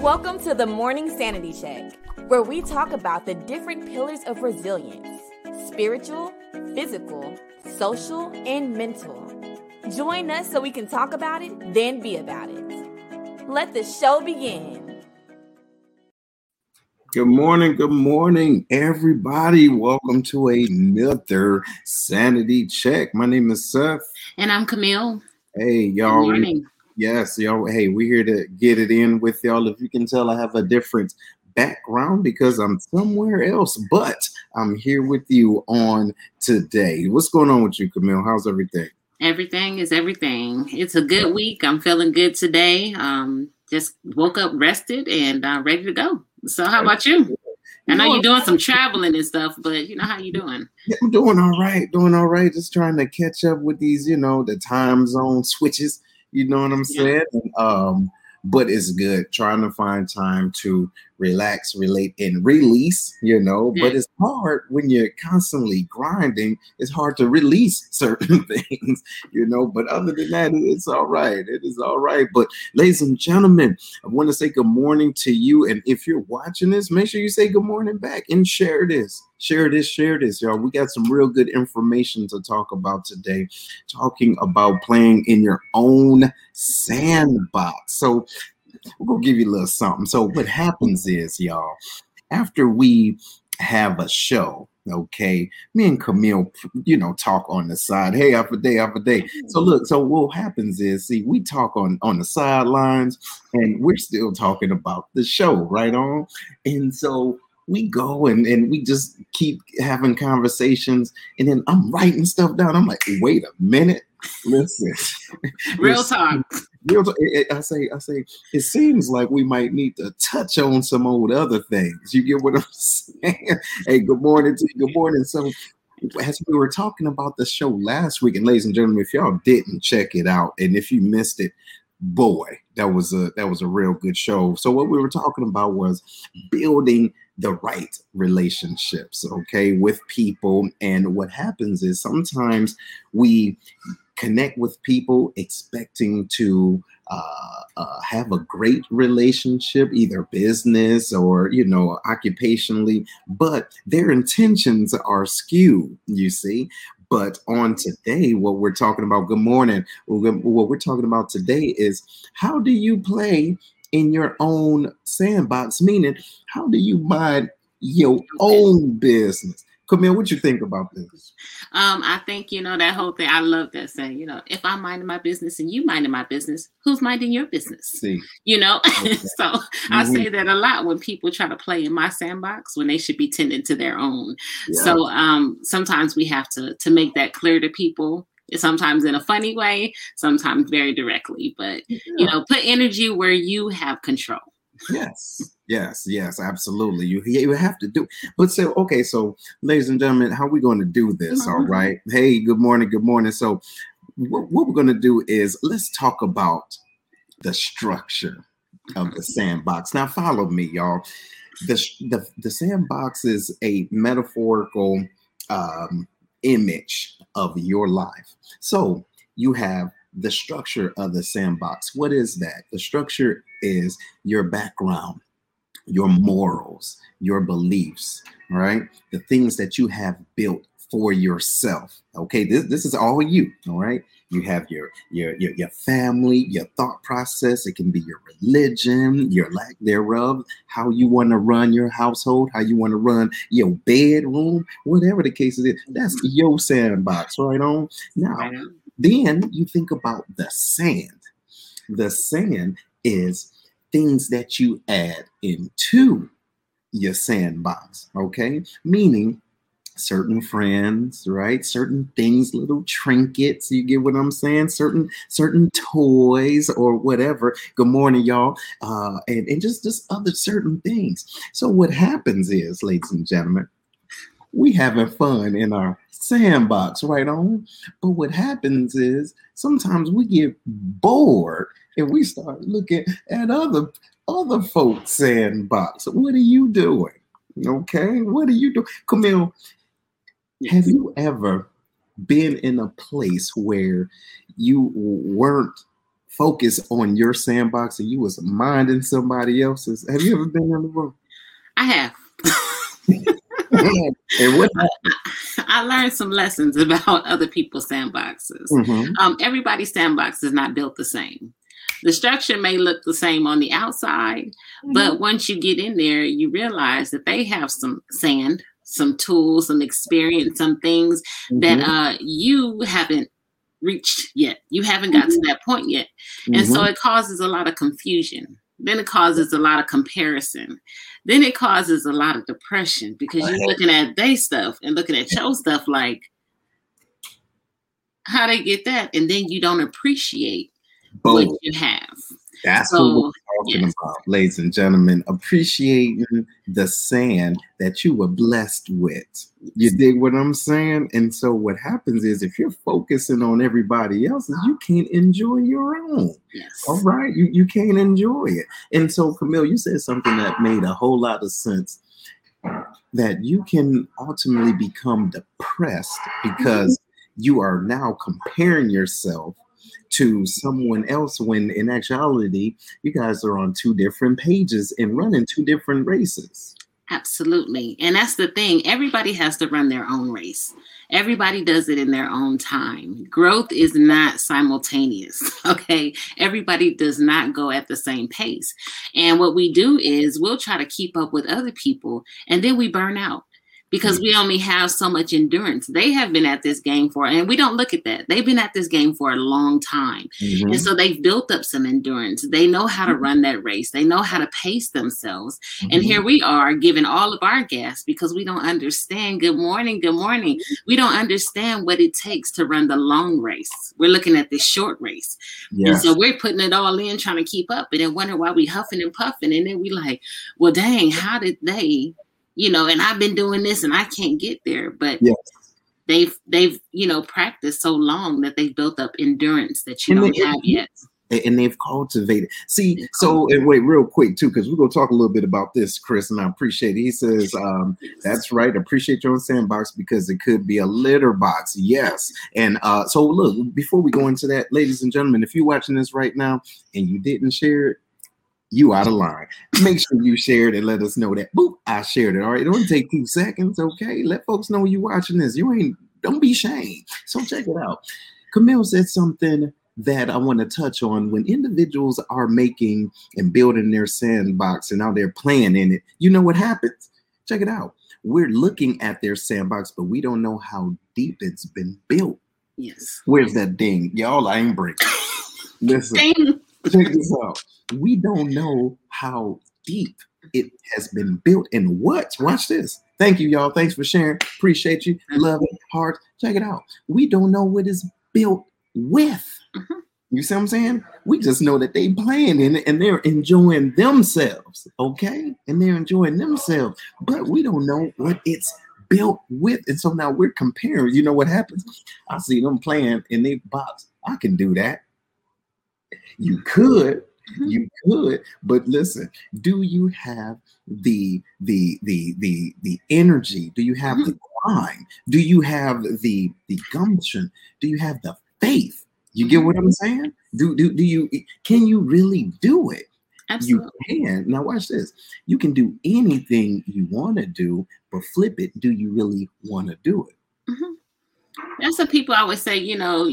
Welcome to the Morning Sanity Check, where we talk about the different pillars of resilience: spiritual, physical, social, and mental. Join us so we can talk about it, then be about it. Let the show begin. Good morning, everybody. Welcome to another Sanity Check. My name is Seth. And I'm Kamille. Hey, y'all. Good morning. Yes, y'all. Hey, we're here to get it in with y'all. If you can tell, I have a different background because I'm somewhere else, but I'm here with you on today. What's going on with you, Kamille? How's everything? Everything is everything. It's a good week. I'm feeling good today. Just woke up rested and ready to go. So how about you? I know you're doing some traveling and stuff, but you know, how you doing? Yeah, I'm doing all right. Just trying to catch up with these, you know, the time zone switches. You know what I'm saying? Yeah. But it's good trying to find time to relax, relate, and release, you know. Yeah. But it's hard when you're constantly grinding. It's hard to release certain things, you know. But other than that, it's all right. It is all right. But ladies and gentlemen, I want to say good morning to you. And if you're watching this, make sure you say good morning back and share this. Share this, y'all. We got some real good information to talk about today, talking about playing in your own sandbox. So we're going to give you a little something. So what happens is, y'all, after we have a show, okay, me and Kamille, you know, talk on the side. Hey, up a day. So look, what happens is, see, we talk on the sidelines and we're still talking about the show, right on? And so we go and we just keep having conversations, and then I'm writing stuff down. I'm like, wait a minute, listen. Real time. I say, it seems like we might need to touch on some old other things. You get what I'm saying? Hey, good morning to you. Good morning. So as we were talking about the show last week, and ladies and gentlemen, if y'all didn't check it out, and if you missed it, boy, that was a real good show. So what we were talking about was building the right relationships, okay, with people. And what happens is sometimes we connect with people expecting to have a great relationship, either business or, you know, occupationally, but their intentions are skewed, you see. But on today, what we're talking about, good morning, what we're talking about today is, how do you play in your own sandbox, meaning how do you mind your own business? Kamille, what you think about this? I think, you know, that whole thing, I love that saying, you know, if I'm minding my business and you minding my business, who's minding your business? See. You know, okay. So mm-hmm. I say that a lot when people try to play in my sandbox when they should be tending to their own. Yeah. So sometimes we have to make that clear to people. Sometimes in a funny way, sometimes very directly, but yeah, you know, put energy where you have control. Yes, absolutely. You have to do. But so, okay, so ladies and gentlemen, how are we going to do this? Mm-hmm. All right. Hey, good morning. So what we're going to do is, let's talk about the structure of the sandbox. Now follow me, y'all. The sandbox is a metaphorical image of your life. So you have the structure of the sandbox. What is that? The structure is your background, your morals, your beliefs, right? The things that you have built for yourself. Okay, this is all you, all right? You have your family, your thought process. It can be your religion, your lack thereof, how you want to run your household, how you want to run your bedroom, whatever the case is. That's your sandbox, right on? Now, then you think about the sand. The sand is things that you add into your sandbox, okay? Meaning, certain friends, right? Certain things, little trinkets. You get what I'm saying? Certain toys or whatever. Good morning, y'all. And just other certain things. So what happens is, ladies and gentlemen, we having fun in our sandbox, right on? But what happens is sometimes we get bored and we start looking at other folks' sandbox. What are you doing? Okay, what are you doing? Kamille, have you ever been in a place where you weren't focus on your sandbox and you was minding somebody else's. Have you ever been in the room? I have. And what I learned some lessons about other people's sandboxes. Mm-hmm. Everybody's sandbox is not built the same. The structure may look the same on the outside, mm-hmm. but once you get in there, you realize that they have some sand, some tools, some experience, some things mm-hmm. that you haven't reached yet. You haven't got mm-hmm. to that point yet. Mm-hmm. And so it causes a lot of confusion. Then it causes a lot of comparison. Then it causes a lot of depression because you're looking at their stuff and looking at your stuff like, how they get that? And then you don't appreciate both. What you have. That's what we're talking about, ladies and gentlemen. Appreciating the sand that you were blessed with. You dig what I'm saying? And so what happens is if you're focusing on everybody else's, you can't enjoy your own. Yes. All right? You can't enjoy it. And so, Kamille, you said something that made a whole lot of sense, that you can ultimately become depressed because you are now comparing yourself to someone else when in actuality, you guys are on two different pages and running two different races. Absolutely. And that's the thing. Everybody has to run their own race. Everybody does it in their own time. Growth is not simultaneous, okay? Everybody does not go at the same pace. And what we do is we'll try to keep up with other people and then we burn out. Because we only have so much endurance. They have been at this game for, and we don't look at that. They've been at this game for a long time. Mm-hmm. And so they've built up some endurance. They know how to run that race. They know how to pace themselves. Mm-hmm. And here we are giving all of our gas because we don't understand. Good morning. Good morning. We don't understand what it takes to run the long race. We're looking at this short race. Yes. And so we're putting it all in, trying to keep up and then wondering why we huffing and puffing. And then we like, well, dang, how did they... You know, and I've been doing this and I can't get there, but yes. they've you know, practiced so long that they've built up endurance that you don't have yet. And they've cultivated. See, so, and wait real quick too, because we're going to talk a little bit about this, Chris, and I appreciate it. He says, that's right. Appreciate your own sandbox because it could be a litter box. Yes. And so look, before we go into that, ladies and gentlemen, if you're watching this right now and you didn't share it, you out of line. Make sure you share it and let us know that. Boop, I shared it. All right. It only take 2 seconds. Okay. Let folks know you watching this. You ain't, don't be ashamed. So check it out. Kamille said something that I want to touch on. When individuals are making and building their sandbox and now they're playing in it, you know what happens? Check it out. We're looking at their sandbox, but we don't know how deep it's been built. Yes. Where's that ding? Y'all, I ain't breaking. Listen. Ding. Check this out. We don't know how deep it has been built and what. Watch this. Thank you, y'all. Thanks for sharing. Appreciate you. Love it. Heart. Check it out. We don't know what it's built with. Mm-hmm. You see what I'm saying? We just know that they playing in it and they're enjoying themselves. Okay? And they're enjoying themselves. But we don't know what it's built with. And so now we're comparing. You know what happens? I see them playing in their box. I can do that. You could, but listen, do you have the energy? Do you have the time? Do you have the gumption? Do you have the faith? You get what I'm saying? Do you, can you really do it? Absolutely. You can. Now watch this. You can do anything you want to do, but flip it. Do you really want to do it? Mm-hmm. That's what people always say, you know,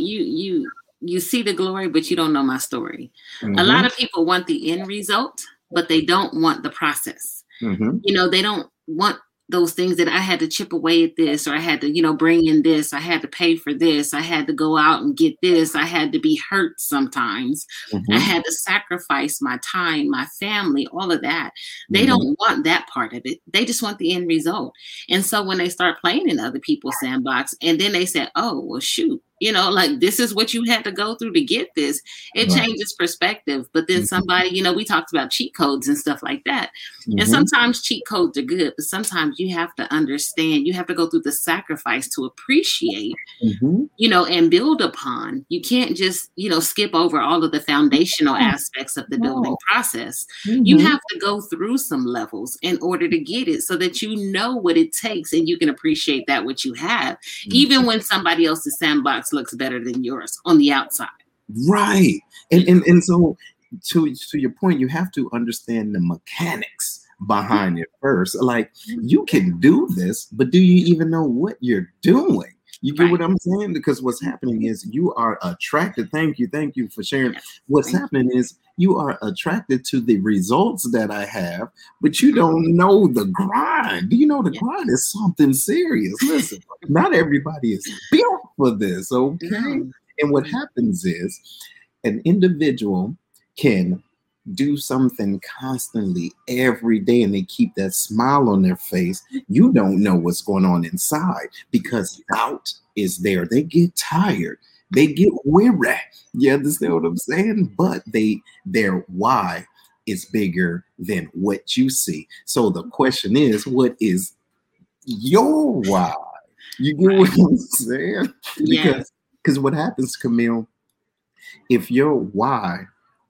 you see the glory, but you don't know my story. Mm-hmm. A lot of people want the end result, but they don't want the process. Mm-hmm. You know, they don't want those things that I had to chip away at this, or I had to, you know, bring in this. I had to pay for this. I had to go out and get this. I had to be hurt sometimes. Mm-hmm. I had to sacrifice my time, my family, all of that. They mm-hmm. don't want that part of it. They just want the end result. And so when they start playing in other people's sandbox and then they say, oh, well, shoot, you know, like this is what you had to go through to get this. It right. changes perspective. But then somebody, you know, we talked about cheat codes and stuff like that. Mm-hmm. And sometimes cheat codes are good, but sometimes you have to understand, you have to go through the sacrifice to appreciate, mm-hmm. you know, and build upon. You can't just, you know, skip over all of the foundational aspects of the building process. Mm-hmm. You have to go through some levels in order to get it so that you know what it takes and you can appreciate that what you have, mm-hmm. even when somebody else's sandbox looks better than yours on the outside. Right. And so to your point, you have to understand the mechanics behind it first. Like, you can do this, but do you even know what you're doing? You get what I'm saying? Because what's happening is you are attracted. Thank you for sharing. What's happening is you are attracted to the results that I have, but you don't know the grind. You know, the grind is something serious. Listen, not everybody is built for this, okay? And what happens is an individual can do something constantly every day and they keep that smile on their face. You don't know what's going on inside because doubt is there. They get tired. They get weary. You understand what I'm saying? But their why is bigger than what you see. So the question is, what is your why? You get what I'm saying? Because what happens, Kamille, if your why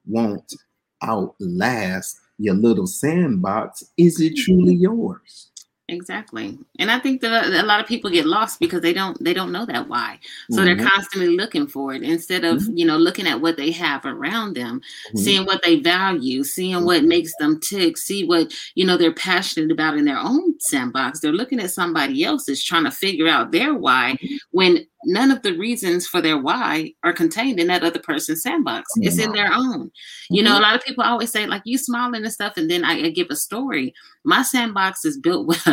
won't outlast your little sandbox, is it truly yours? Exactly. And I think that a lot of people get lost because they don't know that why. So they're constantly looking for it instead of, you know, looking at what they have around them, seeing what they value, seeing what makes them tick, see what, you know, they're passionate about in their own sandbox. They're looking at somebody else's trying to figure out their why when none of the reasons for their why are contained in that other person's sandbox. It's in their own. You know, a lot of people always say, like, you smiling and stuff, and then I give a story. My sandbox is built with,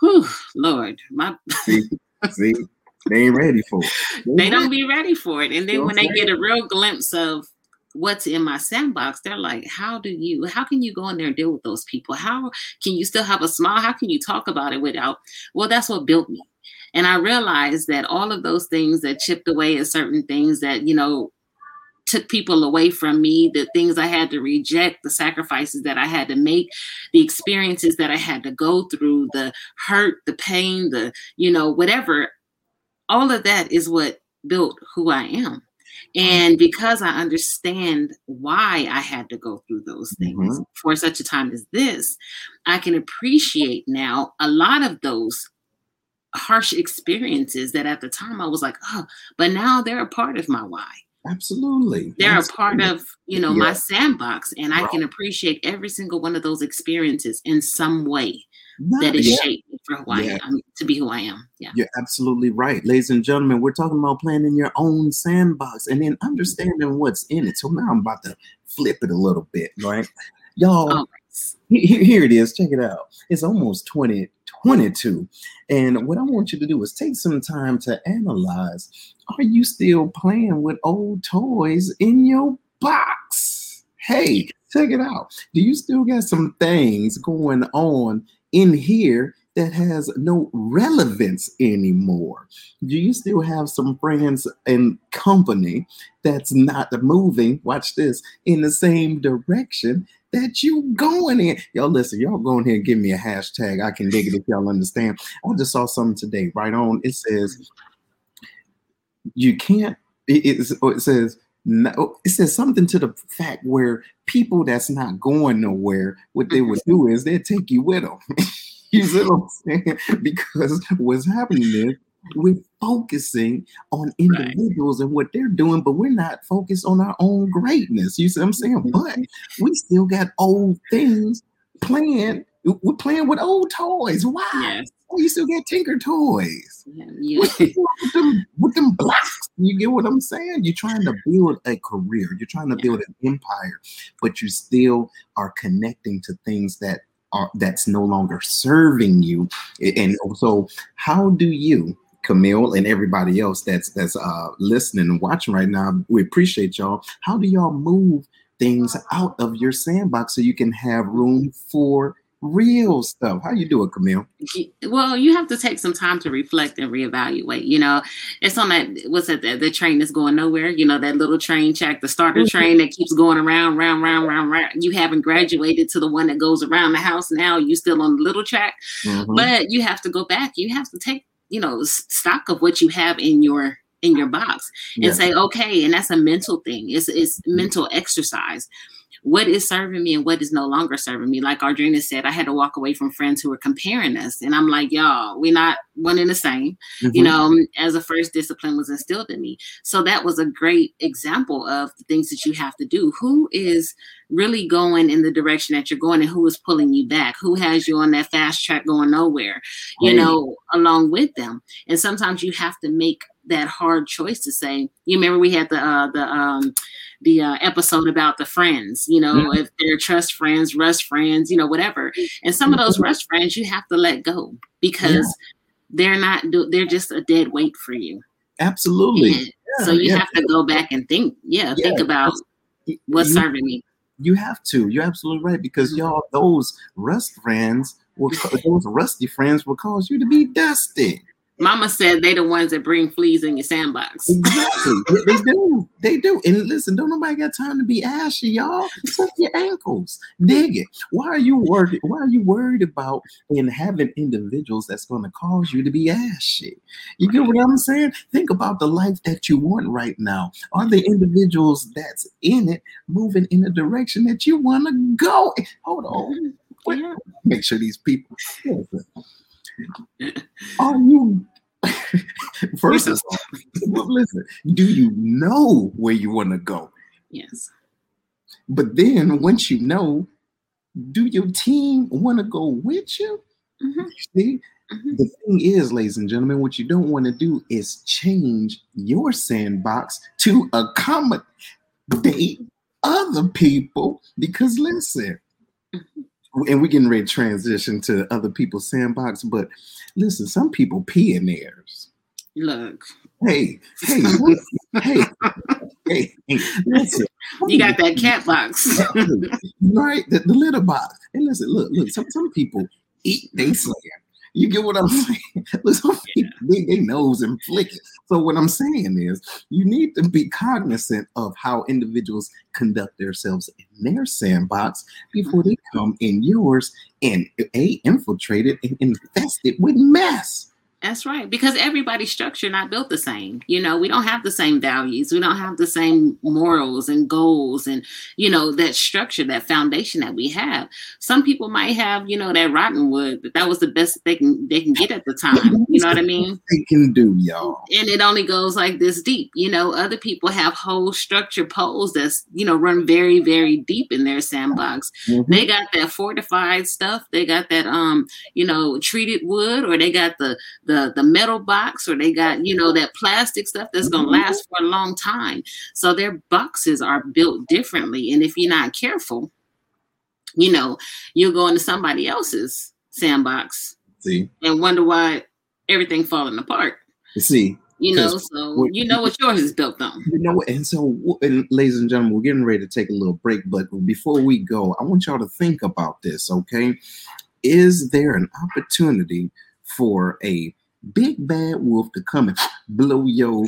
whew, Lord, my see, they ain't ready for it. They don't be ready for it. And then when they get a real glimpse of what's in my sandbox, they're like, how can you go in there and deal with those people? How can you still have a smile? How can you talk about it without, well, that's what built me. And I realized that all of those things that chipped away at certain things that, you know, took people away from me, the things I had to reject, the sacrifices that I had to make, the experiences that I had to go through, the hurt, the pain, the, you know, whatever, all of that is what built who I am. And because I understand why I had to go through those things for such a time as this, I can appreciate now a lot of those harsh experiences that at the time I was like, oh, but now they're a part of my why. Absolutely. They're a part of, you know, my sandbox, and I can appreciate every single one of those experiences in some way that is shaped for who I am, to be who I am. Yeah. You're absolutely right. Ladies and gentlemen, we're talking about playing in your own sandbox and then understanding what's in it. So now I'm about to flip it a little bit, right? Y'all, here it is. Check it out. It's almost 2022. And what I want you to do is take some time to analyze. Are you still playing with old toys in your box? Hey, check it out. Do you still got some things going on in here that has no relevance anymore? Do you still have some friends and company that's not moving, watch this, in the same direction that you going in? Yo, listen, y'all go in here and give me a hashtag. I can dig it if y'all understand. I just saw something today, right on. It says, it says something to the fact where people that's not going nowhere, what they would do is they'd take you with them. You see what I'm saying? Because what's happening is we're focusing on individuals and what they're doing, but we're not focused on our own greatness. You see what I'm saying? But we still got old things playing. We're playing with old toys. Why? Yes. Oh, you still got Tinker Toys. Yeah. With them blocks. You get what I'm saying? You're trying to build a career. You're trying to build an empire, but you still are connecting to things that's no longer serving you. And so how do you, Kamille, and everybody else that's listening and watching right now, we appreciate y'all. How do y'all move things out of your sandbox so you can have room for real stuff? How you do it, Kamille? Well, you have to take some time to reflect and reevaluate. You know, it's on that, what's that, the train that's going nowhere, you know, that little train track, the starter train that keeps going around, round. You haven't graduated to the one that goes around the house now. You still on the little track, but you have to go back. You have to take, you know, stock of what you have in your box and say, okay, and that's a mental thing. It's mental exercise. what is serving me and what is no longer serving me. Like Audrina said, I had to walk away from friends who were comparing us. And I'm like, y'all, we're not one and the same, you know, as a first discipline was instilled in me. So that was a great example of the things that you have to do. Who is really going in the direction that you're going and who is pulling you back? Who has you on that fast track going nowhere, you know, along with them? And sometimes you have to make that hard choice to say, you remember we had the episode about the friends, you know, if they're trust friends, rust friends, you know, whatever. And some of those rust friends you have to let go because they're not, they're just a dead weight for you. Absolutely. Yeah, so you have to go back and think, think about what's serving me. You have to, you're absolutely right. Because y'all, those rust friends, those rusty friends will cause you to be dusty. Mama said they the ones that bring fleas in your sandbox. Exactly. They do. They do. And listen, don't nobody got time to be ashy, y'all. Suck your ankles. Dig it. Why are you worried? Why are you worried about having individuals that's going to cause you to be ashy? You get what I'm saying? Think about the life that you want right now. Are the individuals that's in it moving in the direction that you want to go? Hold on. Yeah. Make sure these people... Are you first of all, listen, do you know where you want to go? Yes. But then once you know, do your team want to go with you? See, the thing is, ladies and gentlemen, what you don't want to do is change your sandbox to accommodate other people, because listen, and we're getting ready to transition to other people's sandbox, but listen, some people pee in theirs. Look. Hey, hey, listen. You got that cat box. Right, the litter box. And listen, look, some people eat they slam. You get what I'm saying? Some people dig their nose and flick it. So what I'm saying is you need to be cognizant of how individuals conduct themselves in their sandbox before they come in yours and infiltrate it and infest it with mess. That's right. Because everybody's structure not built the same. You know, we don't have the same values. We don't have the same morals and goals and, you know, that structure, that foundation that we have. Some people might have, you know, that rotten wood, but that was the best they can get at the time. You know what I mean? They can do, y'all. And it only goes like this deep. You know, other people have whole structure poles that's, you know, run very, very deep in their sandbox. They got that fortified stuff. They got that, you know, treated wood, or they got the metal box, or they got, you know, that plastic stuff that's going to last for a long time. So their boxes are built differently. And if you're not careful, you know, you'll go into somebody else's sandbox and wonder why everything falling apart. You know, so you know what yours is built on. You know, and so, ladies and gentlemen, we're getting ready to take a little break. But before we go, I want y'all to think about this, okay? Is there an opportunity for a big bad wolf to come and blow your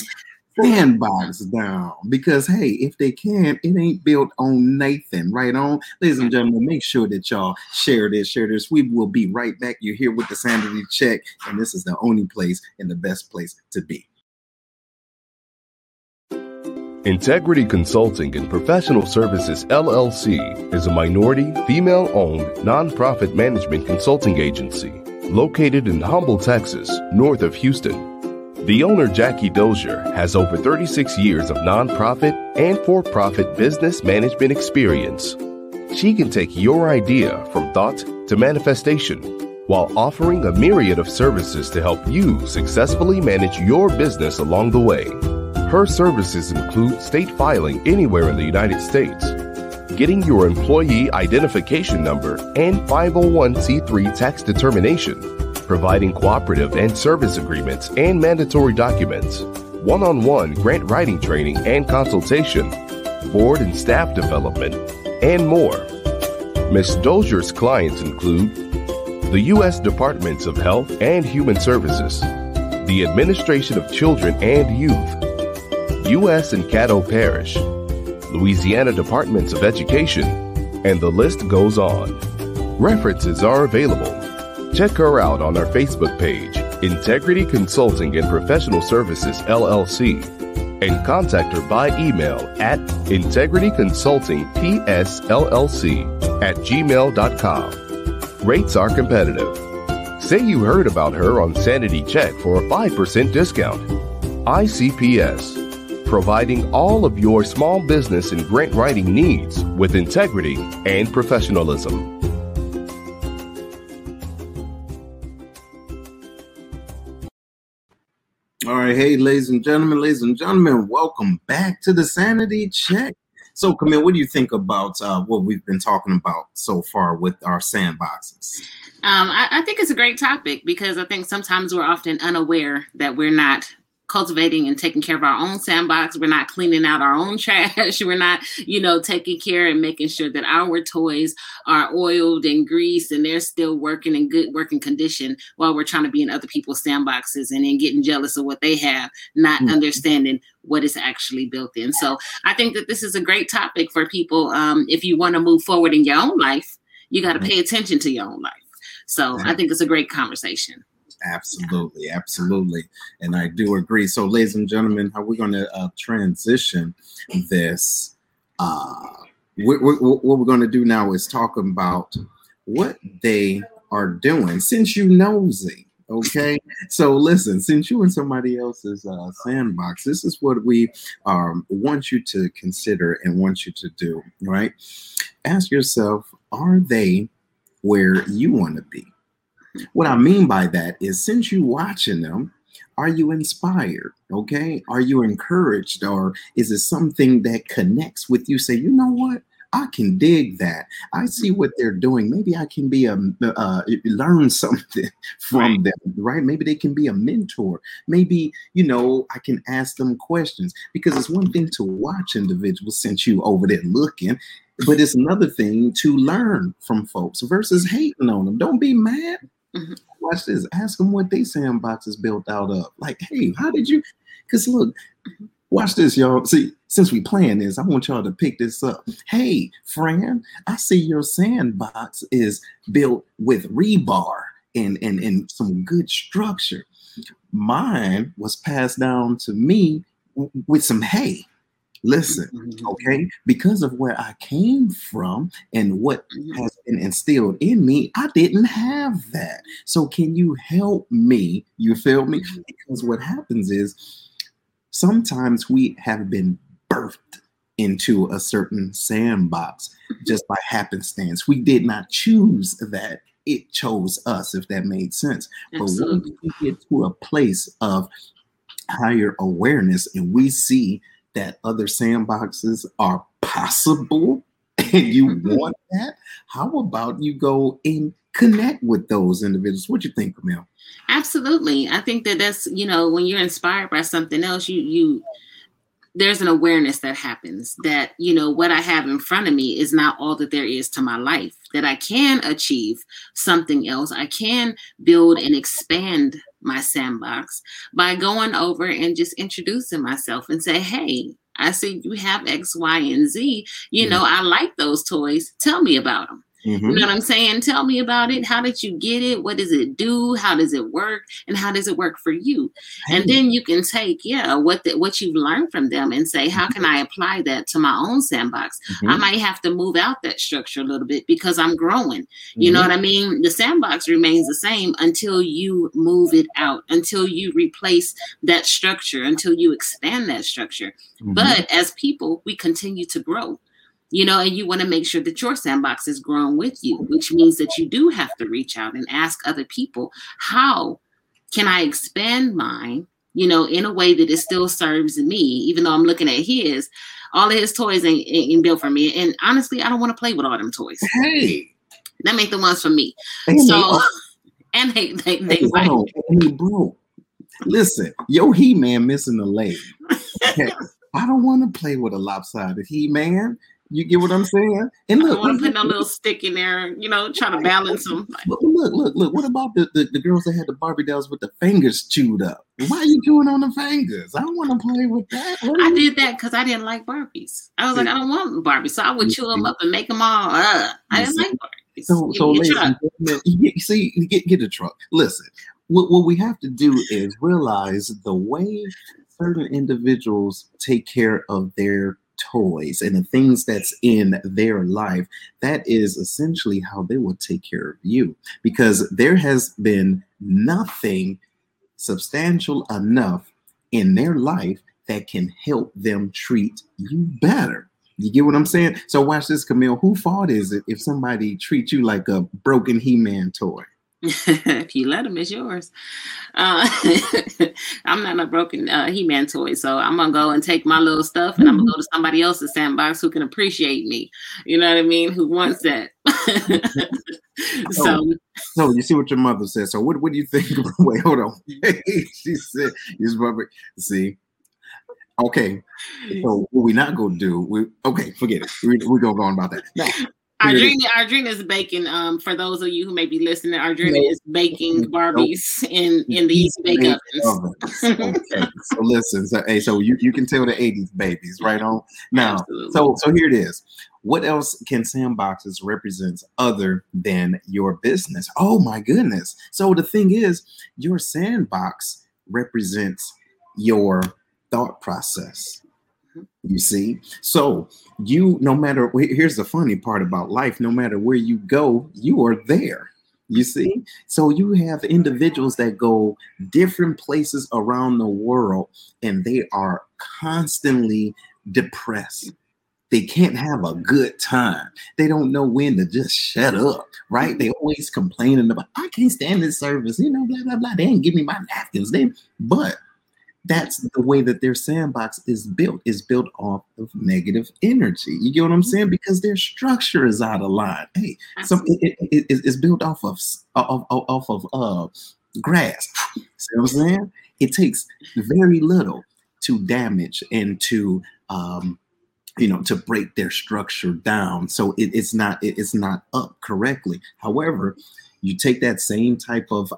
sandbox down? Because hey, if they can, it ain't built on nothing. Right on, ladies and gentlemen, make sure that y'all share this. We will be right back. You're here with the Sanity Check, and this is the only place and the best place to be. Integrity Consulting and Professional Services LLC is a minority, female-owned, nonprofit management consulting agency located in Humble, Texas, north of Houston. The owner, Jackie Dozier, has over 36 years of nonprofit and for-profit business management experience. She can take your idea from thought to manifestation while offering a myriad of services to help you successfully manage your business along the way. Her services include state filing anywhere in the United States, getting your employee identification number and 501c3 tax determination, providing cooperative and service agreements and mandatory documents, one-on-one grant writing training and consultation, board and staff development, and more. Ms. Dozier's clients include the U.S. Departments of Health and Human Services, the Administration of Children and Youth, U.S. and Caddo Parish, Louisiana Departments of Education, and the list goes on. References are available. Check her out on our Facebook page, Integrity Consulting and Professional Services LLC, and contact her by email at integrityconsultingpsllc@gmail.com. Rates are competitive. Say you heard about her on Sanity Check for a 5% discount. ICPS, providing all of your small business and grant writing needs with integrity and professionalism. All right, hey, ladies and gentlemen, welcome back to the Sanity Check. So, Kamille, what do you think about what we've been talking about so far with our sandboxes? I think it's a great topic because I think sometimes we're often unaware that we're not cultivating and taking care of our own sandbox. We're not cleaning out our own trash. We're not, taking care and making sure that our toys are oiled and greased and they're still working in good working condition while we're trying to be in other people's sandboxes and then getting jealous of what they have, not understanding what is actually built in. So I think that this is a great topic for people. If you want to move forward in your own life, you got to pay attention to your own life. So I think it's a great conversation. Absolutely. Absolutely. And I do agree. So, ladies and gentlemen, how we're going to transition this, what we're going to do now is talk about what they are doing since you nosy. Okay. So listen, since you in somebody else's sandbox, this is what we want you to consider and want you to do, right? Ask yourself, are they where you want to be? What I mean by that is, since you're watching them, are you inspired? Okay. Are you encouraged? Or is it something that connects with you? Say, you know what? I can dig that. I see what they're doing. Maybe I can be learn something from them, right? Maybe they can be a mentor. Maybe, I can ask them questions, because it's one thing to watch individuals since you over there looking, but it's another thing to learn from folks versus hating on them. Don't be mad. Watch this. Ask them what they sandbox is built out of. Like, hey, how did you? Because look, watch this, y'all. See, since we playing this, I want y'all to pick this up. Hey, friend, I see your sandbox is built with rebar and some good structure. Mine was passed down to me with some hay. Listen, okay, because of where I came from and what has been instilled in me, I didn't have that. So can you help me? You feel me? Because what happens is sometimes we have been birthed into a certain sandbox just by happenstance. We did not choose that. It chose us, if that made sense. Absolutely. But when we get to a place of higher awareness and we see that other sandboxes are possible and you want that, how about you go and connect with those individuals? What do you think, Kamille? Absolutely. I think that that's, when you're inspired by something else, you there's an awareness that happens that, what I have in front of me is not all that there is to my life, that I can achieve something else. I can build and expand my sandbox by going over and just introducing myself and say, hey, I see you have X, Y, and Z. I like those toys. Tell me about them. You know what I'm saying? Tell me about it. How did you get it? What does it do? How does it work? And how does it work for you? And then you can take, what you've learned from them and say, how can I apply that to my own sandbox? I might have to move out that structure a little bit because I'm growing. You know what I mean? The sandbox remains the same until you move it out, until you replace that structure, until you expand that structure. But as people, we continue to grow. And you want to make sure that your sandbox is growing with you, which means that you do have to reach out and ask other people, how can I expand mine, in a way that it still serves me, even though I'm looking at his, all of his toys ain't built for me. And honestly, I don't want to play with all them toys. Hey, them ain't the ones for me. Bro, listen, yo, He-Man missing the leg. Okay. I don't want to play with a lopsided He-Man. You get what I'm saying? And look, I don't want to put no little stick in there, trying to balance them. Look. What about the girls that had the Barbie dolls with the fingers chewed up? Why are you chewing on the fingers? I don't want to play with that. I did that because I didn't like Barbies. I was like, I don't want Barbies. So I would chew them up and make them all. I didn't like Barbies. So get the truck. Listen, what we have to do is realize the way certain individuals take care of their toys and the things that's in their life, that is essentially how they will take care of you, because there has been nothing substantial enough in their life that can help them treat you better. You get what I'm saying? So watch this, Kamille. Who fault is it if somebody treats you like a broken He-Man toy? If you let them, it's yours. I'm not a broken He-Man toy, so I'm going to go and take my little stuff and I'm going to go to somebody else's sandbox who can appreciate me. You know what I mean? Who wants that? So you see what your mother said. So what do you think? Wait, hold on. She said, see? Okay, so what we not gonna do? Forget it. We're gonna go on about that. No. Ardrina is baking. For those of you who may be listening, Ardrina is baking Barbies in the bake ovens. Okay, so listen. So you can tell the '80s babies right on now. Absolutely. So here it is. What else can sandboxes represent other than your business? Oh my goodness! So the thing is, your sandbox represents your thought process. You see? So here's the funny part about life, no matter where you go, you are there. You see? So you have individuals that go different places around the world and they are constantly depressed. They can't have a good time. They don't know when to just shut up, right? They always complaining about, I can't stand this service, blah, blah, blah. They ain't give me my napkins. But that's the way that their sandbox is built off of negative energy. You get what I'm saying? Because their structure is out of line. Hey, it's built off of grass. See what I'm saying? It takes very little to damage and to break their structure down. So it's not up correctly. However, you take that same type of,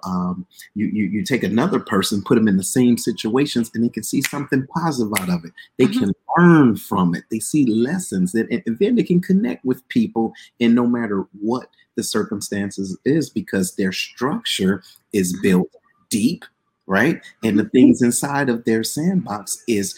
you take another person, put them in the same situations, and they can see something positive out of it. They can learn from it. They see lessons, and then they can connect with people, and no matter what the circumstances is, because their structure is built deep, right? And the things inside of their sandbox is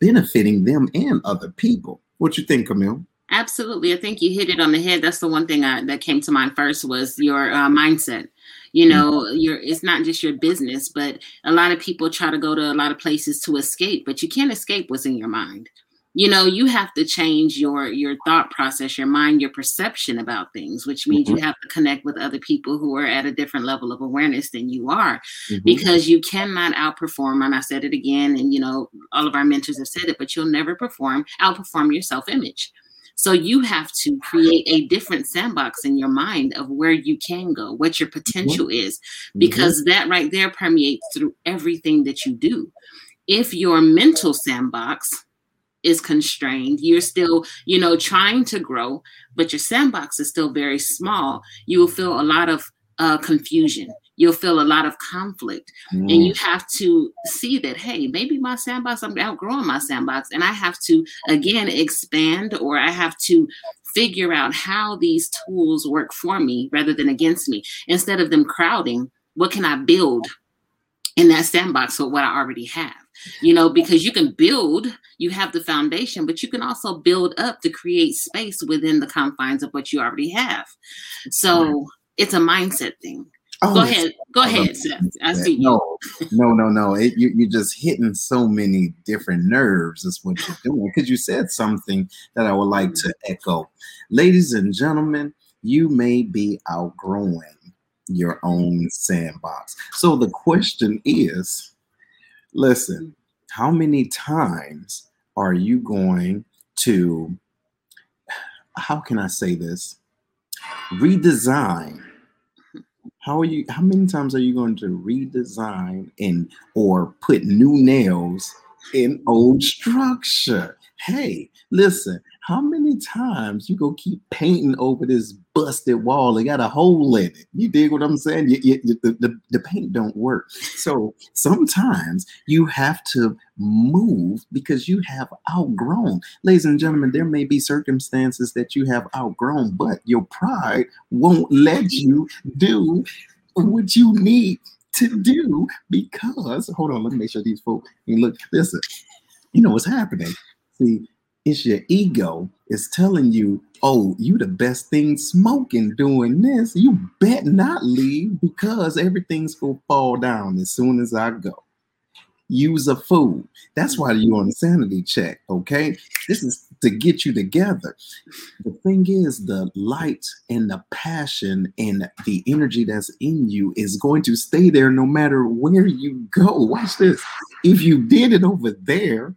benefiting them and other people. What you think, Kamille? Absolutely. I think you hit it on the head. That's the one thing that came to mind first was your mindset. It's not just your business, but a lot of people try to go to a lot of places to escape, but you can't escape what's in your mind. You have to change your thought process, your mind, your perception about things, which means you have to connect with other people who are at a different level of awareness than you are, because you cannot outperform. And I said it again, and all of our mentors have said it, but you'll never outperform your self-image. So you have to create a different sandbox in your mind of where you can go, what your potential is, because that right there permeates through everything that you do. If your mental sandbox is constrained, you're still, trying to grow, but your sandbox is still very small, you will feel a lot of confusion. You'll feel a lot of conflict, and you have to see that, hey, maybe my sandbox, I'm outgrowing my sandbox, and I have to, again, expand, or I have to figure out how these tools work for me rather than against me. Instead of them crowding, what can I build in that sandbox with what I already have? Because you can build, you have the foundation, but you can also build up to create space within the confines of what you already have. So it's a mindset thing. Oh, Go ahead, Seth. I see you. No. You're just hitting so many different nerves is what you're doing, because you said something that I would like to echo. Ladies and gentlemen, you may be outgrowing your own sandbox. So the question is, listen, how many times are you going to, how can I say this, redesign? How many times are you going to redesign or put new nails in old structure? Hey, listen, how many times you gonna keep painting over this busted wall and got a hole in it? You dig what I'm saying? The paint don't work. So sometimes you have to move because you have outgrown. Ladies and gentlemen, there may be circumstances that you have outgrown, but your pride won't let you do what you need to do because, hold on, let me make sure these folks, look, listen, you know what's happening. See, it's your ego is telling you, oh, you the best thing smoking doing this. You bet not leave because everything's going to fall down as soon as I go. You's a fool. That's why you on a sanity check, okay? This is to get you together. The thing is, the light and the passion and the energy that's in you is going to stay there no matter where you go. Watch this. If you did it over there,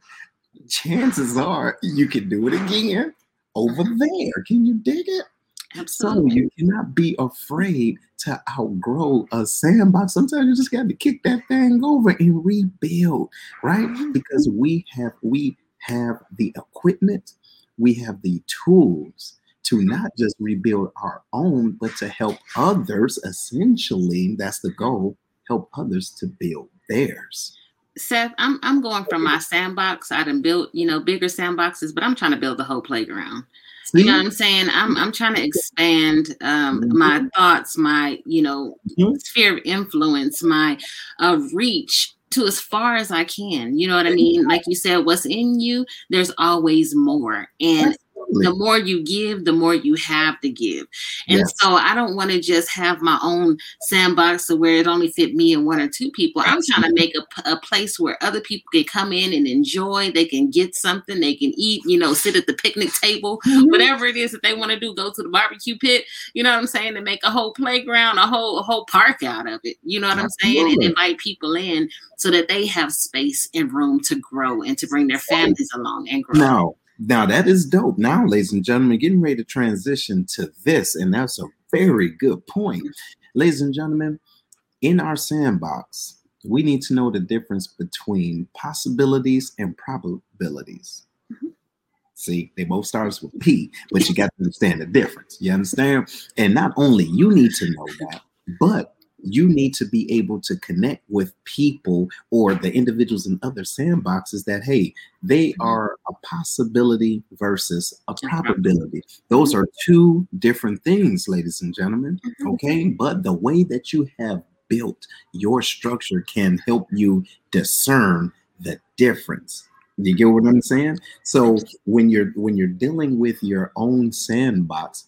chances are you can do it again over there. Can you dig it? Absolutely. So you cannot be afraid to outgrow a sandbox. Sometimes you just got to kick that thing over and rebuild, right? Because we have the equipment, we have the tools to not just rebuild our own, but to help others. Essentially, that's the goal: help others to build theirs. Seth, I'm going from my sandbox. I done built, bigger sandboxes, but I'm trying to build the whole playground. See? You know what I'm saying? I'm trying to expand my thoughts, my, sphere of influence, my reach to as far as I can. You know what I mean? Like you said, what's in you, there's always more. And the more you give, the more you have to give. And so I don't want to just have my own sandbox to where it only fit me and one or two people. I'm trying to make a place where other people can come in and enjoy. They can get something. They can eat, sit at the picnic table, whatever it is that they want to do, go to the barbecue pit, you know what I'm saying, to make a whole playground, a whole park out of it. You know what I'm saying? And invite people in so that they have space and room to grow and to bring their families along and grow. Now, that is dope. Now, ladies and gentlemen, getting ready to transition to this, and that's a very good point. Ladies and gentlemen, in our sandbox, we need to know the difference between possibilities and probabilities. Mm-hmm. See, they both starts with P, but you got to understand the difference. You understand? And not only you need to know that, but you need to be able to connect with people or the individuals in other sandboxes that, hey, they are a possibility versus a probability. Those are two different things, ladies and gentlemen. Okay. But the way that you have built your structure can help you discern the difference. You get what I'm saying? So when you're dealing with your own sandbox,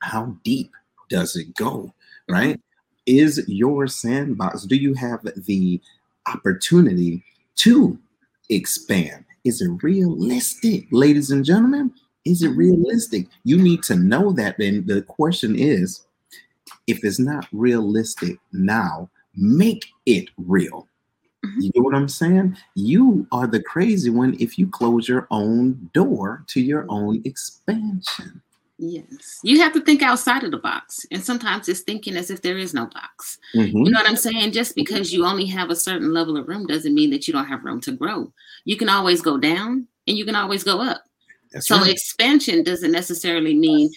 how deep does it go? Right? Is your sandbox, do you have the opportunity to expand? Is it realistic, ladies and gentlemen? Is it realistic? You need to know that. And the question is, if it's not realistic now, make it real. You know what I'm saying? You are the crazy one if you close your own door to your own expansion. Yes. You have to think outside of the box. And sometimes it's thinking as if there is no box. You know what I'm saying? Just because you only have a certain level of room doesn't mean that you don't have room to grow. You can always go down and you can always go up. That's so right. Expansion doesn't necessarily mean,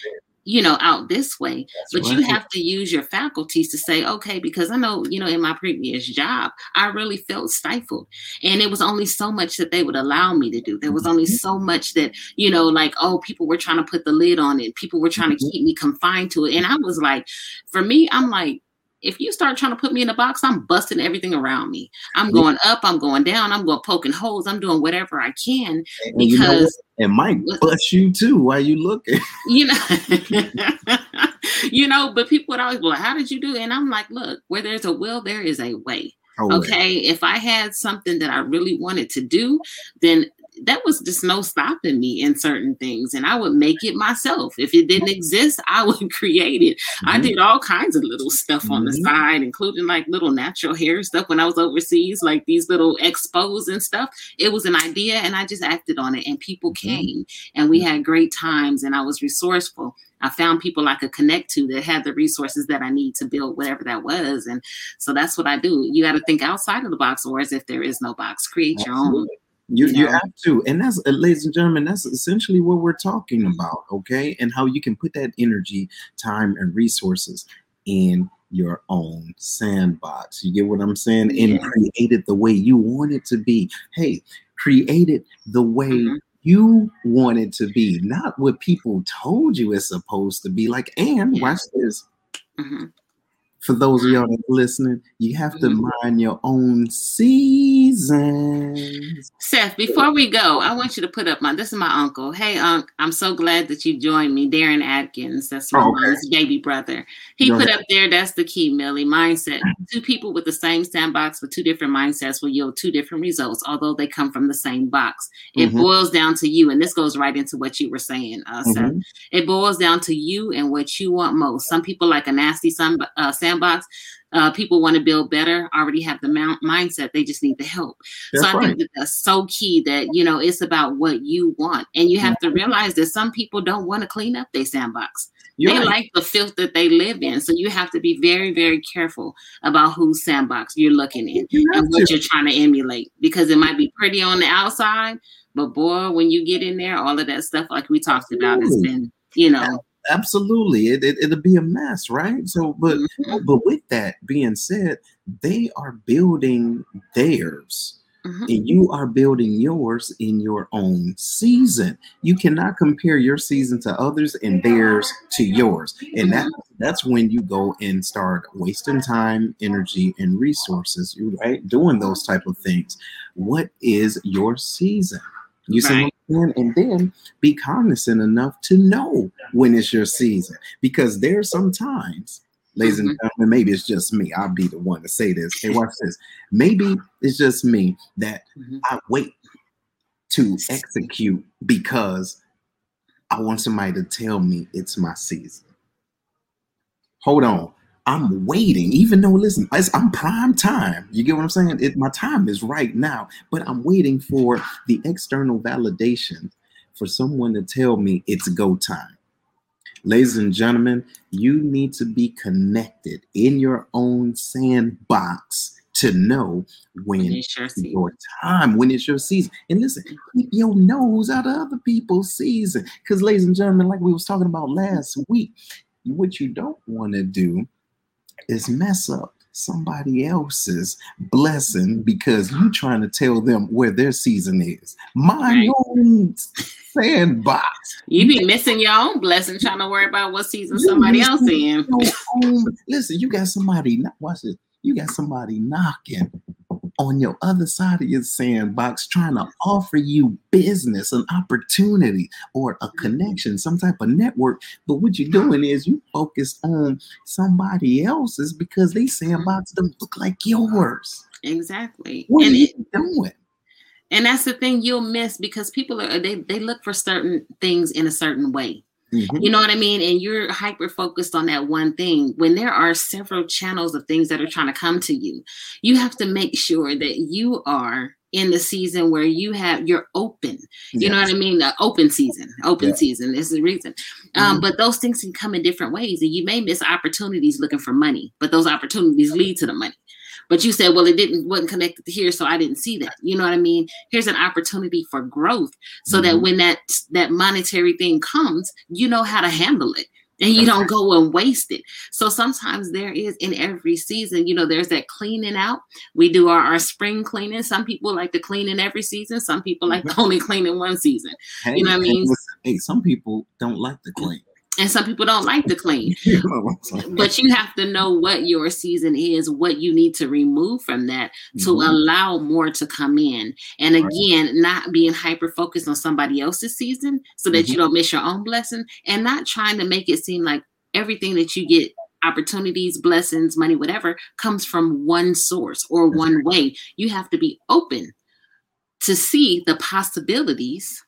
out this way, but you have to use your faculties to say, okay, because I know, in my previous job, I really felt stifled and it was only so much that they would allow me to do. There was only so much that, people were trying to put the lid on it. People were trying to keep me confined to it. And I was like, for me, I'm like, if you start trying to put me in a box, I'm busting everything around me. I'm going up, I'm going down, I'm going poking holes, I'm doing whatever I can because it might bust you too while you looking. But people would always be like, how did you do? And I'm like, look, where there's a will, there is a way. Okay. If I had something that I really wanted to do, then that was just no stopping me in certain things. And I would make it myself. If it didn't exist, I would create it. I did all kinds of little stuff on the side, including like little natural hair stuff when I was overseas, like these little expos and stuff. It was an idea and I just acted on it and people came and we had great times and I was resourceful. I found people I could connect to that had the resources that I need to build whatever that was. And so that's what I do. You got to think outside of the box or as if there is no box, create your own. You have to. And that's, ladies and gentlemen, that's essentially what we're talking about, okay? And how you can put that energy, time, and resources in your own sandbox. You get what I'm saying? Yeah. And create it the way you want it to be. Hey, create it the way you want it to be, not what people told you it's supposed to be like. And watch this. for those of y'all that's listening, you have to mind your own seasons. Seth, before we go, I want you to put up my, this is my uncle. Hey, Unc, I'm so glad that you joined me. Darren Atkins, that's my mom's baby brother. He put up there, that's the key, Millie, mindset. Two people with the same sandbox with two different mindsets will yield two different results, although they come from the same box. It boils down to you, and this goes right into what you were saying, Seth. It boils down to you and what you want most. Some people like a nasty sandbox. People want to build better, already have the mindset. They just need the help. That's right. I think that that's so key, that, you know, it's about what you want. And you have to realize that some people don't want to clean up their sandbox. They like the filth that they live in. So you have to be very, very careful about whose sandbox you're looking in and what you're trying to emulate, because it might be pretty on the outside, but boy, when you get in there, all of that stuff, like we talked about, has been, you know. Absolutely. It'll be a mess, right? So, but with that being said, they are building theirs. And you are building yours in your own season. You cannot compare your season to others and theirs to yours. And that's when you go and start wasting time, energy, and resources, right? Doing those type of things. What is your season? You see what I'm saying? And then be cognizant enough to know when it's your season. Because there's some times, ladies and gentlemen, maybe it's just me. I'll be the one to say this. Hey, watch this. Maybe it's just me that I wait to execute because I want somebody to tell me it's my season. Hold on. I'm waiting, even though, listen, I'm prime time. You get what I'm saying? My time is right now, but I'm waiting for the external validation for someone to tell me it's go time. Ladies and gentlemen, you need to be connected in your own sandbox to know when it's your time, when it's your season. And listen, keep your nose out of other people's season. Because, ladies and gentlemen, like we was talking about last week, what you don't want to do is mess up somebody else's blessing because you're trying to tell them where their season is. Mind your own sandbox. You be missing your own blessing trying to worry about what season somebody else in. Listen, you got somebody, watch this, you got somebody knocking on your other side of your sandbox trying to offer you business, an opportunity, or a connection, some type of network. But what you're doing is you focus on somebody else's because they sandbox don't look like yours. Exactly. What are you doing? And that's the thing you'll miss, because people are they look for certain things in a certain way. You know what I mean? And you're hyper focused on that one thing when there are several channels of things that are trying to come to you. You have to make sure that you are in the season where you're open. You know what I mean? The open season is the reason. But those things can come in different ways, and you may miss opportunities looking for money, but those opportunities lead to the money. But you said, well, it wasn't connected to here, so I didn't see that. You know what I mean? Here's an opportunity for growth so that when that monetary thing comes, you know how to handle it and you don't go and waste it. So sometimes there is, in every season, you know, there's that cleaning out. We do our spring cleaning. Some people like to clean in every season. Some people like to only clean in one season. Hey, you know what I mean? Hey, some people don't like to clean. And some people don't like to clean, but you have to know what your season is, what you need to remove from that to allow more to come in. And again, not being hyper-focused on somebody else's season so that you don't miss your own blessing, and not trying to make it seem like everything that you get, opportunities, blessings, money, whatever, comes from one source or one way. You have to be open to see the possibilities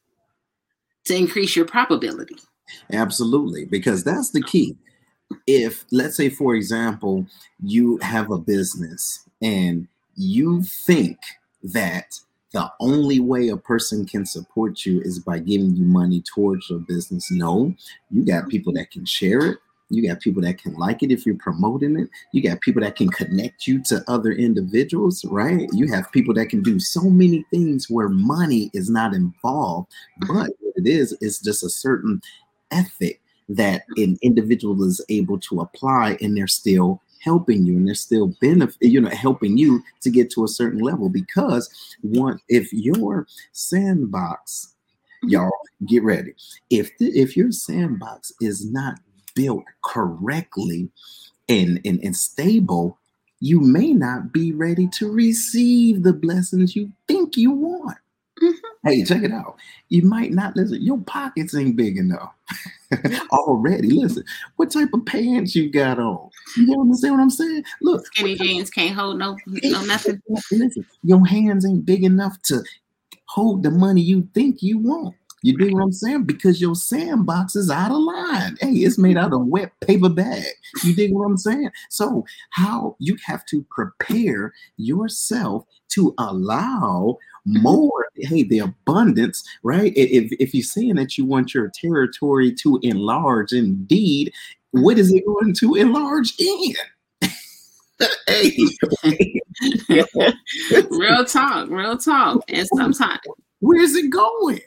to increase your probability. Absolutely, because that's the key. If, let's say, for example, you have a business and you think that the only way a person can support you is by giving you money towards your business, no, you got people that can share it. You got people that can like it if you're promoting it. You got people that can connect you to other individuals, right? You have people that can do so many things where money is not involved, but what it is, it's just a certain ethic that an individual is able to apply, and they're still helping you, and they're still helping you to get to a certain level. Because if your sandbox, y'all get ready, if your sandbox is not built correctly, and stable, you may not be ready to receive the blessings you think you want. Mm-hmm. Hey, check it out. You might not listen. Your pockets ain't big enough already. Listen, what type of pants you got on? You know what I'm saying? Look, skinny jeans can't hold no nothing. Listen, your hands ain't big enough to hold the money you think you want. You do what I'm saying? Because your sandbox is out of line. Hey, it's made out of wet paper bag. You dig what I'm saying? So how you have to prepare yourself to allow more, hey, the abundance, right? If you're saying that you want your territory to enlarge indeed, what is it going to enlarge in? Hey. Real talk. And sometimes. Where's it going?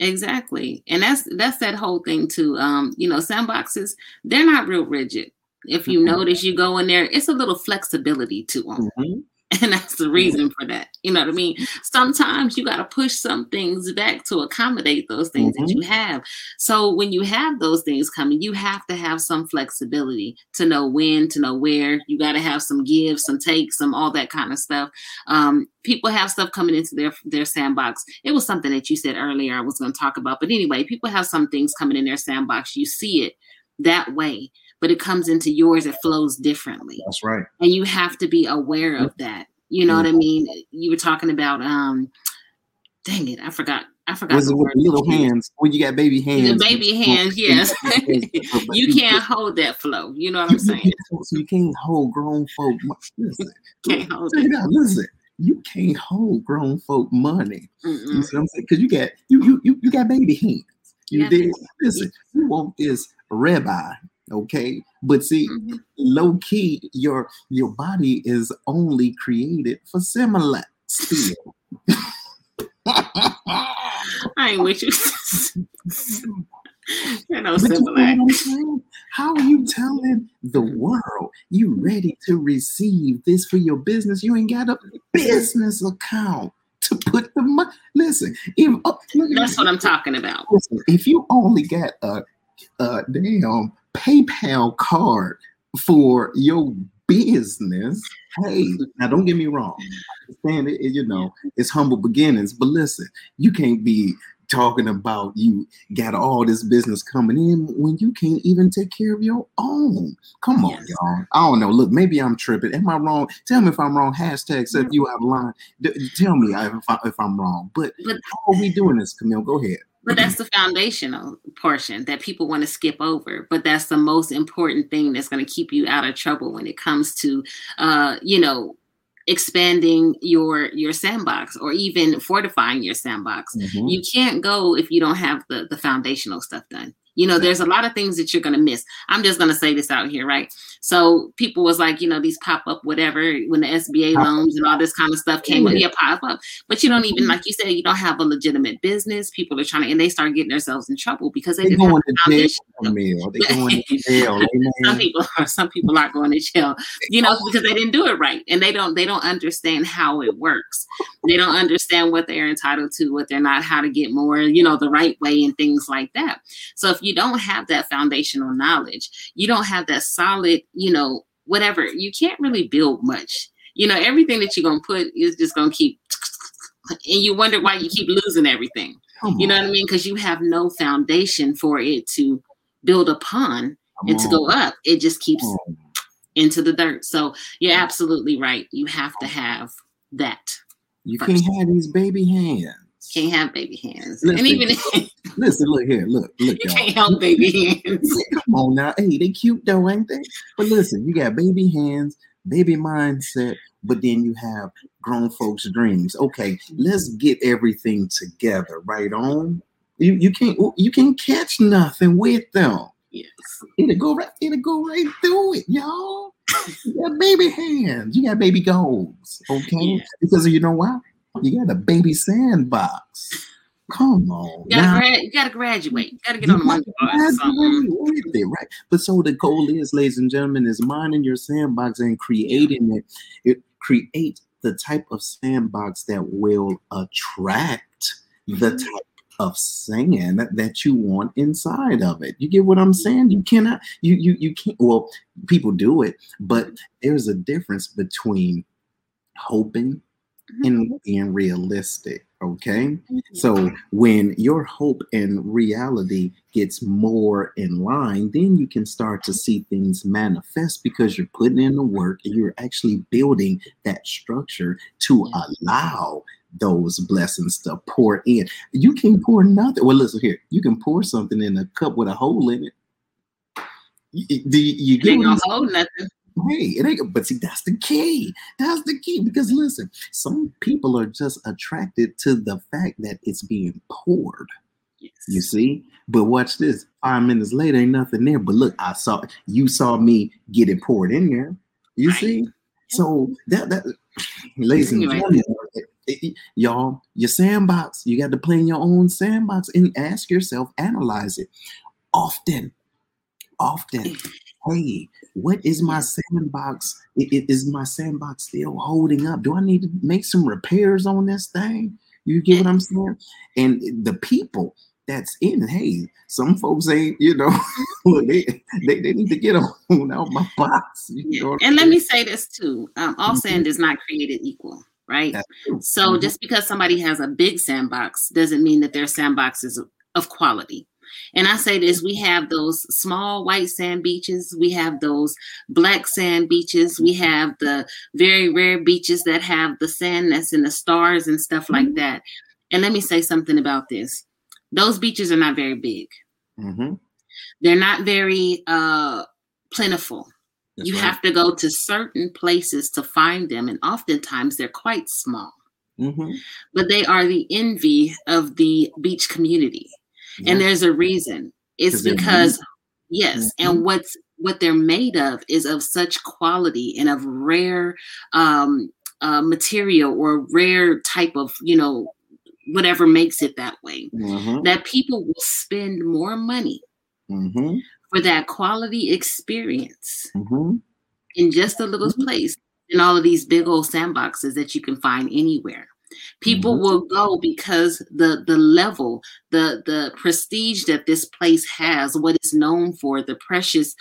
Exactly. And that's that whole thing too. Sandboxes, they're not real rigid. If you notice, you go in there, it's a little flexibility to them. Mm-hmm. And that's the reason for that. You know what I mean? Sometimes you got to push some things back to accommodate those things that you have. So when you have those things coming, you have to have some flexibility to know when, to know where. You got to have some gives, some takes, some all that kind of stuff. People have stuff coming into their sandbox. It was something that you said earlier I was going to talk about. But anyway, people have some things coming in their sandbox. You see it that way, but it comes into yours. It flows differently. That's right. And you have to be aware of that. You know what I mean? You were talking about, dang it, I forgot. Was it with little hands? When you got baby hands. The baby hands, yes. You can't hold that flow. You know what I'm saying? You can't hold grown folk. Listen. Can't hold it. Listen. You can't hold grown folk money. Mm-mm. You know what I'm saying? Because you got you got baby hands. You did. Listen, you want this ribeye, okay? But see, low key, your body is only created for similar steel. I ain't with you. No, how are you telling the world you ready to receive this for your business? You ain't got a business account to put the money. Listen, that's what I'm talking about. Listen, if you only got a damn PayPal card for your business, hey, now don't get me wrong. I understand it, it's humble beginnings, but listen, you can't be talking about you got all this business coming in when you can't even take care of your own. Come on, y'all. I don't know. Look, maybe I'm tripping. Am I wrong? Tell me if I'm wrong. # Seth, you out of line. Tell me if I'm wrong. But how are we doing this, Kamille? Go ahead. But that's the foundational portion that people want to skip over. But that's the most important thing that's going to keep you out of trouble when it comes to, expanding your sandbox or even fortifying your sandbox. Mm-hmm. You can't go if you don't have the foundational stuff done. There's a lot of things that you're going to miss. I'm just going to say this out here, right? So people was like, these pop-up whatever, when the SBA loans and all this kind of stuff came up, pop-up. But you don't even, like you said, you don't have a legitimate business. People are trying to, and they start getting themselves in trouble because they didn't have a foundation. They're going to jail. Some people are going to jail, because they didn't do it right. And they don't understand how it works. They don't understand what they're entitled to, what they're not, how to get more, the right way and things like that. So if you don't have that foundational knowledge, you don't have that solid, whatever, you can't really build much. Everything that you're going to put is just going to keep, and you wonder why you keep losing everything. You know what I mean? Because you have no foundation for it to build upon and to go up. It just keeps into the dirt. So you're absolutely right. You have to have that. You first. Can't have these baby hands. Can't have baby hands. Look, you can't help baby hands. Come on now. Hey, they cute though, ain't they? But listen, you got baby hands, baby mindset, but then you have grown folks' dreams. Okay, let's get everything together, right on. You can't catch nothing with them. Yes. It'll go right through it, y'all. You got baby hands, you got baby goals, okay? Yes. Because you know why? You got a baby sandbox. Come on. You gotta graduate. You gotta get on the money. Right? But so the goal is, ladies and gentlemen, is mining your sandbox and creating it. It create the type of sandbox that will attract the type of sand that you want inside of it. You get what I'm saying? You cannot, you can't, well, people do it, but there's a difference between hoping and being realistic. Okay. So when your hope and reality gets more in line, then you can start to see things manifest because you're putting in the work and you're actually building that structure to allow those blessings to pour in. You can pour nothing. Well, listen here. You can pour something in a cup with a hole in it. You ain't gonna hold nothing. Hey, it ain't, but see, that's the key. That's the key, because listen, some people are just attracted to the fact that it's being poured. Yes. You see, but watch this. 5 minutes later, ain't nothing there. But look, you saw me get it poured in there. You right. See, so that, ladies and gentlemen, y'all, your sandbox. You got to play in your own sandbox and ask yourself, analyze it often. Hey, what is my sandbox? Is my sandbox still holding up? Do I need to make some repairs on this thing? You get what I'm saying? And the people that's in, hey, some folks ain't, they need to get on out my box. And let me say this too. All sand is not created equal, right? So just because somebody has a big sandbox doesn't mean that their sandbox is of quality. And I say this, we have those small white sand beaches. We have those black sand beaches. We have the very rare beaches that have the sand that's in the stars and stuff like that. And let me say something about this. Those beaches are not very big. Mm-hmm. They're not very plentiful. That's you right. Have to go to certain places to find them. And oftentimes they're quite small. Mm-hmm. But they are the envy of the beach community. Yeah. And there's a reason. It's because, and what they're made of is of such quality and of rare material or rare type of, whatever makes it that way, that people will spend more money for that quality experience in just a little place than all of these big old sandboxes that you can find anywhere. People will go because the level, the prestige that this place has, what it's known for, the precious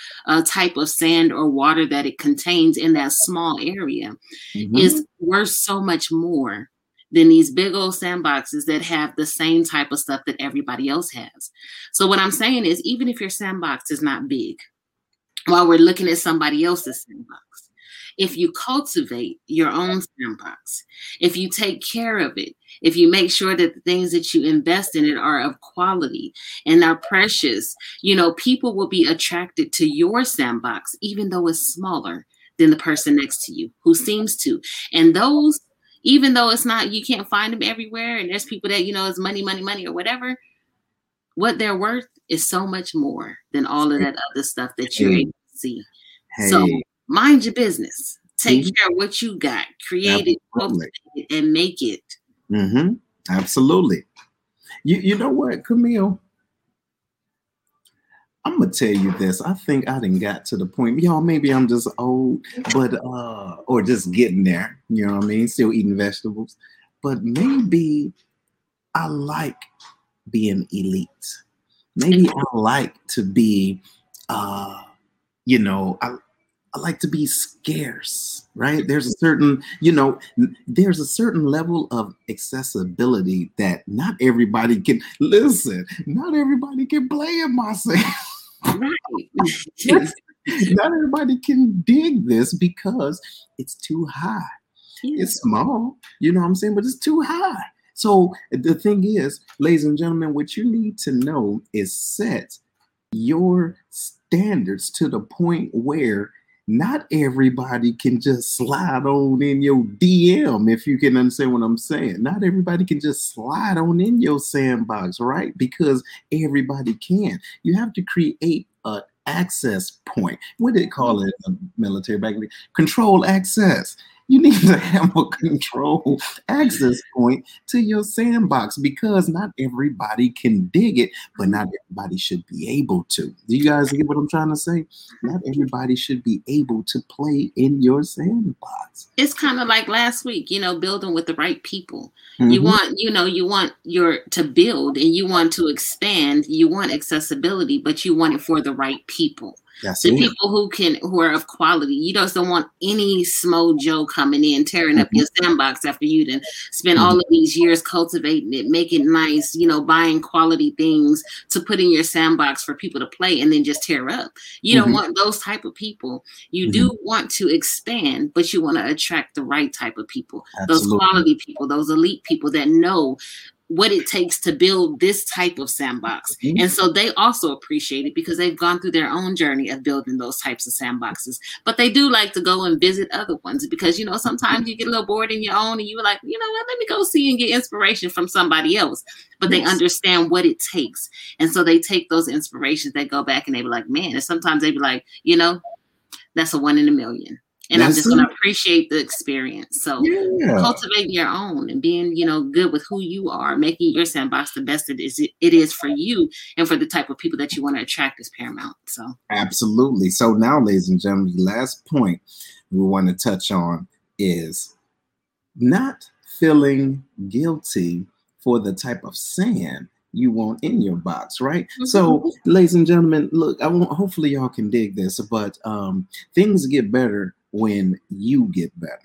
type of sand or water that it contains in that small area is worth so much more than these big old sandboxes that have the same type of stuff that everybody else has. So what I'm saying is, even if your sandbox is not big, while we're looking at somebody else's sandbox, if you cultivate your own sandbox, if you take care of it, if you make sure that the things that you invest in it are of quality and are precious, people will be attracted to your sandbox, even though it's smaller than the person next to you who seems to. And those, even though it's not, you can't find them everywhere. And there's people that, it's money or whatever. What they're worth is so much more than all of that other stuff that you're able to see. Hey. So, mind your business. Take care of what you got. Create it and make it. Mm-hmm. Absolutely. You know what, Kamille? I'm going to tell you this. I think I done got to the point. Y'all, maybe I'm just old, but or just getting there. You know what I mean? Still eating vegetables. But maybe I like being elite. Maybe I like to be, I like to be scarce, right? There's a certain, level of accessibility that not everybody can. Listen, not everybody can play in my sand. Right. Not everybody can dig this because it's too high. It's small, you know what I'm saying? But it's too high. So the thing is, ladies and gentlemen, what you need to know is set your standards to the point where not everybody can just slide on in your DM, if you can understand what I'm saying. Not everybody can just slide on in your sandbox, right? Because everybody can. You have to create an access point. What did they call it in the military back then? Control access. You need to have a control access point to your sandbox, because not everybody can dig it, but not everybody should be able to. Do you guys get what I'm trying to say? Not everybody should be able to play in your sandbox. It's kind of like last week, you know, building with the right people. Mm-hmm. You want to build and you want to expand. You want accessibility, but you want it for the right people. That's the people who are of quality. You just don't want any Smojo coming in, tearing up your sandbox after you done spend all of these years cultivating it, make it nice, you know, buying quality things to put in your sandbox for people to play and then just tear up. You don't want those type of people. You do want to expand, but you want to attract the right type of people. Absolutely. Those quality people, those elite people that know what it takes to build this type of sandbox. And so they also appreciate it because they've gone through their own journey of building those types of sandboxes. But they do like to go and visit other ones because, you know, sometimes you get a little bored in your own and you're like, you know what, let me go see and get inspiration from somebody else. But they understand what it takes. And so they take those inspirations, they go back and they be like, man, and sometimes they be like, you know, that's a 1 in a million. And I'm just going to appreciate the experience. So cultivating your own and being, you know, good with who you are, making your sandbox the best it is for you and for the type of people that you want to attract is paramount. So absolutely. So now, ladies and gentlemen, the last point we want to touch on is not feeling guilty for the type of sand you want in your box, right? So, ladies and gentlemen, look, hopefully y'all can dig this, but things get better when you get better.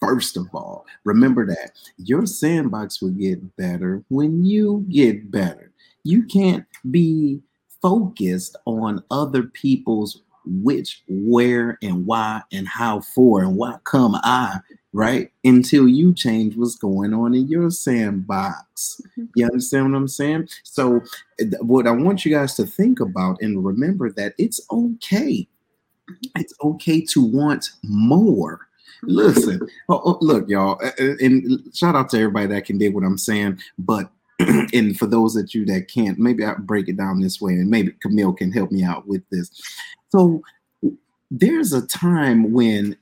First of all, remember that your sandbox will get better when you get better. You can't be focused on other people's which, where, and why, and how for, and why come I, right? Until you change what's going on in your sandbox. You understand what I'm saying? So what I want you guys to think about and remember that it's okay. It's okay to want more. Listen, look, y'all, and shout out to everybody that can dig what I'm saying. But, and for those of you that can't, maybe I'll break it down this way and maybe Kamille can help me out with this. So there's a time when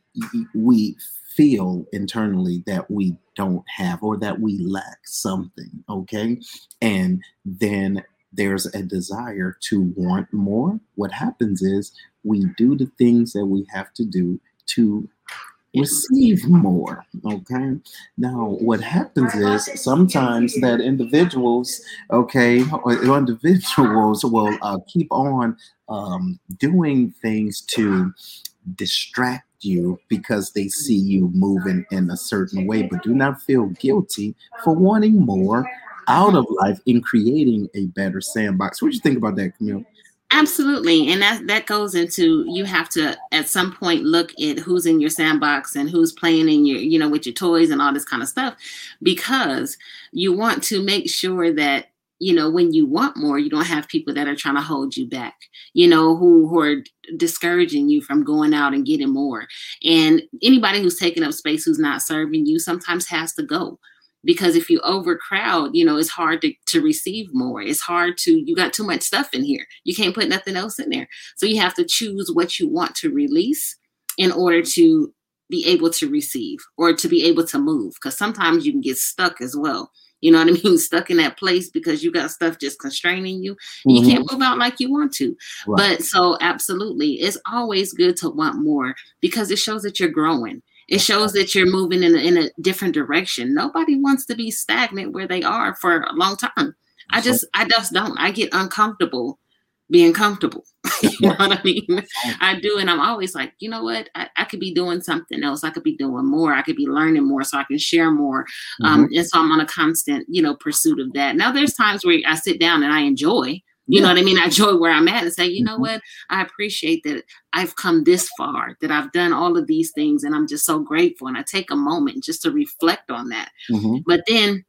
we feel internally that we don't have or that we lack something, okay? And then there's a desire to want more. What happens is we do the things that we have to do to receive more, okay? Now, what happens is sometimes that individuals will keep on doing things to distract you because they see you moving in a certain way, but do not feel guilty for wanting more out of life in creating a better sandbox. What do you think about that, Kamille? Absolutely. And that goes into, you have to at some point look at who's in your sandbox and who's playing in your, you know, with your toys and all this kind of stuff, because you want to make sure that, you know, when you want more, you don't have people that are trying to hold you back, you know, who are discouraging you from going out and getting more. And anybody who's taking up space, who's not serving you, sometimes has to go. Because if you overcrowd, you know, it's hard to receive more. It's hard to, you got too much stuff in here. You can't put nothing else in there. So you have to choose what you want to release in order to be able to receive or to be able to move. Because sometimes you can get stuck as well. You know what I mean? Stuck in that place because you got stuff just constraining you. And you can't move out like you want to. Right. But so absolutely, it's always good to want more because it shows that you're growing. It shows that you're moving in a different direction. Nobody wants to be stagnant where they are for a long time. I just don't. I get uncomfortable being comfortable. You know what I mean? I do. And I'm always like, you know what? I could be doing something else. I could be doing more. I could be learning more so I can share more. And so I'm on a constant, you know, pursuit of that. Now there's times where I sit down and I enjoy, you know what I mean? I enjoy where I'm at and say, you know what? I appreciate that I've come this far, that I've done all of these things, and I'm just so grateful. And I take a moment just to reflect on that. But then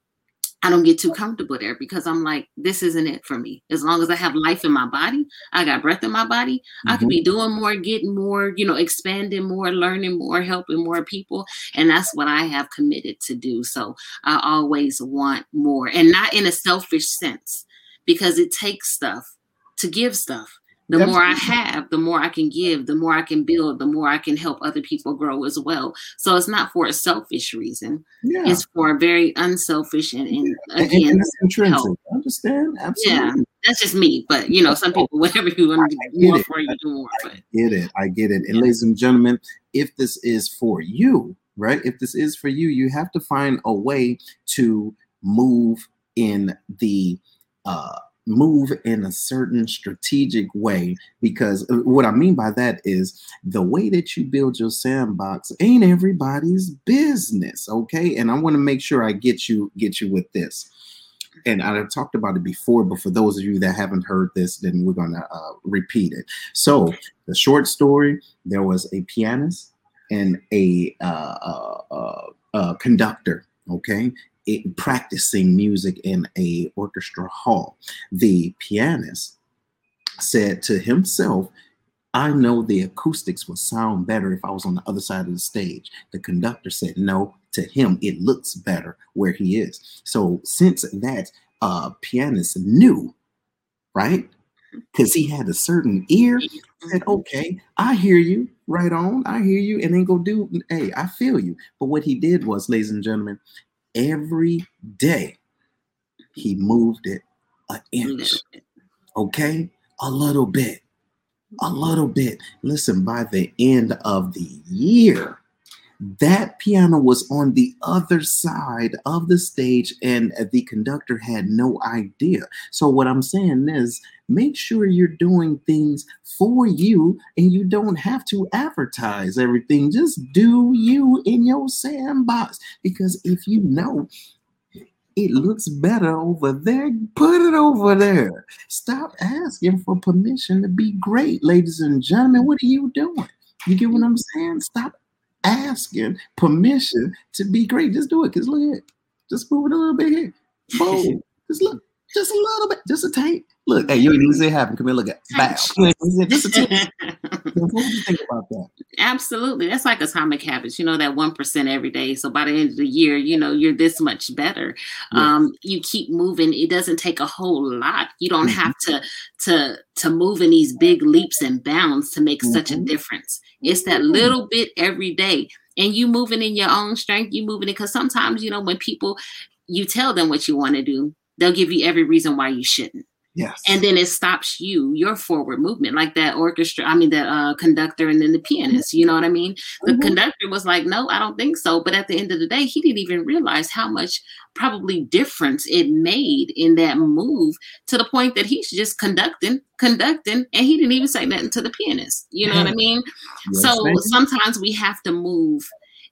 I don't get too comfortable there because I'm like, this isn't it for me. As long as I have life in my body, I got breath in my body, I could be doing more, getting more, you know, expanding more, learning more, helping more people. And that's what I have committed to do. So I always want more, and not in a selfish sense. Because it takes stuff to give stuff. The more I have, the more I can give, the more I can build, the more I can help other people grow as well. So it's not for a selfish reason. Yeah. It's for a very unselfish and help. I understand. Absolutely. Yeah. That's just me. But, you know, some people, whatever you want to do more for, you do more. But. I get it. I get it. And ladies and gentlemen, if this is for you, right? If this is for you, you have to find a way to move in the move in a certain strategic way, because what I mean by that is the way that you build your sandbox ain't everybody's business, okay? And I want to make sure I get you with this. And I've talked about it before, but for those of you that haven't heard this, then we're going to repeat it. So the short story, there was a pianist and a conductor, okay? Practicing music in a orchestra hall. The pianist said to himself, I know the acoustics would sound better if I was on the other side of the stage. The conductor said, no, to him, it looks better where he is. So since that pianist knew, right, because he had a certain ear, said, okay, I hear you, right on, I hear you, and then go do, hey, I feel you. But what he did was, ladies and gentlemen, every day he moved it an inch, okay? A little bit. Listen, by the end of the year, that piano was on the other side of the stage and the conductor had no idea. So what I'm saying is, make sure you're doing things for you and you don't have to advertise everything. Just do you in your sandbox, because if you know it looks better over there, put it over there. Stop asking for permission to be great, ladies and gentlemen. What are you doing? You get what I'm saying? Stop asking permission to be great. Just do it. Because look at it. Just move it a little bit here. Boom. Just look. Just a little bit. Just a tape. Look. Hey, you ain't even see it happen. Come here. Look at it. Just a tape. What do you think about that? Absolutely. That's like Atomic Habits, you know, that 1% every day. So by the end of the year, you know, you're this much better. Yes. You keep moving. It doesn't take a whole lot. You don't have to move in these big leaps and bounds to make such a difference. It's that little bit every day. And you moving in your own strength, you moving it. Because sometimes, you know, when people, you tell them what you want to do, they'll give you every reason why you shouldn't. Yes. And then it stops you, your forward movement, like that orchestra, I mean, the conductor and then the pianist, you know what I mean? The conductor was like, no, I don't think so. But at the end of the day, he didn't even realize how much probably difference it made in that move, to the point that he's just conducting. And he didn't even say nothing to the pianist. You know what I mean? Yes, so sometimes we have to move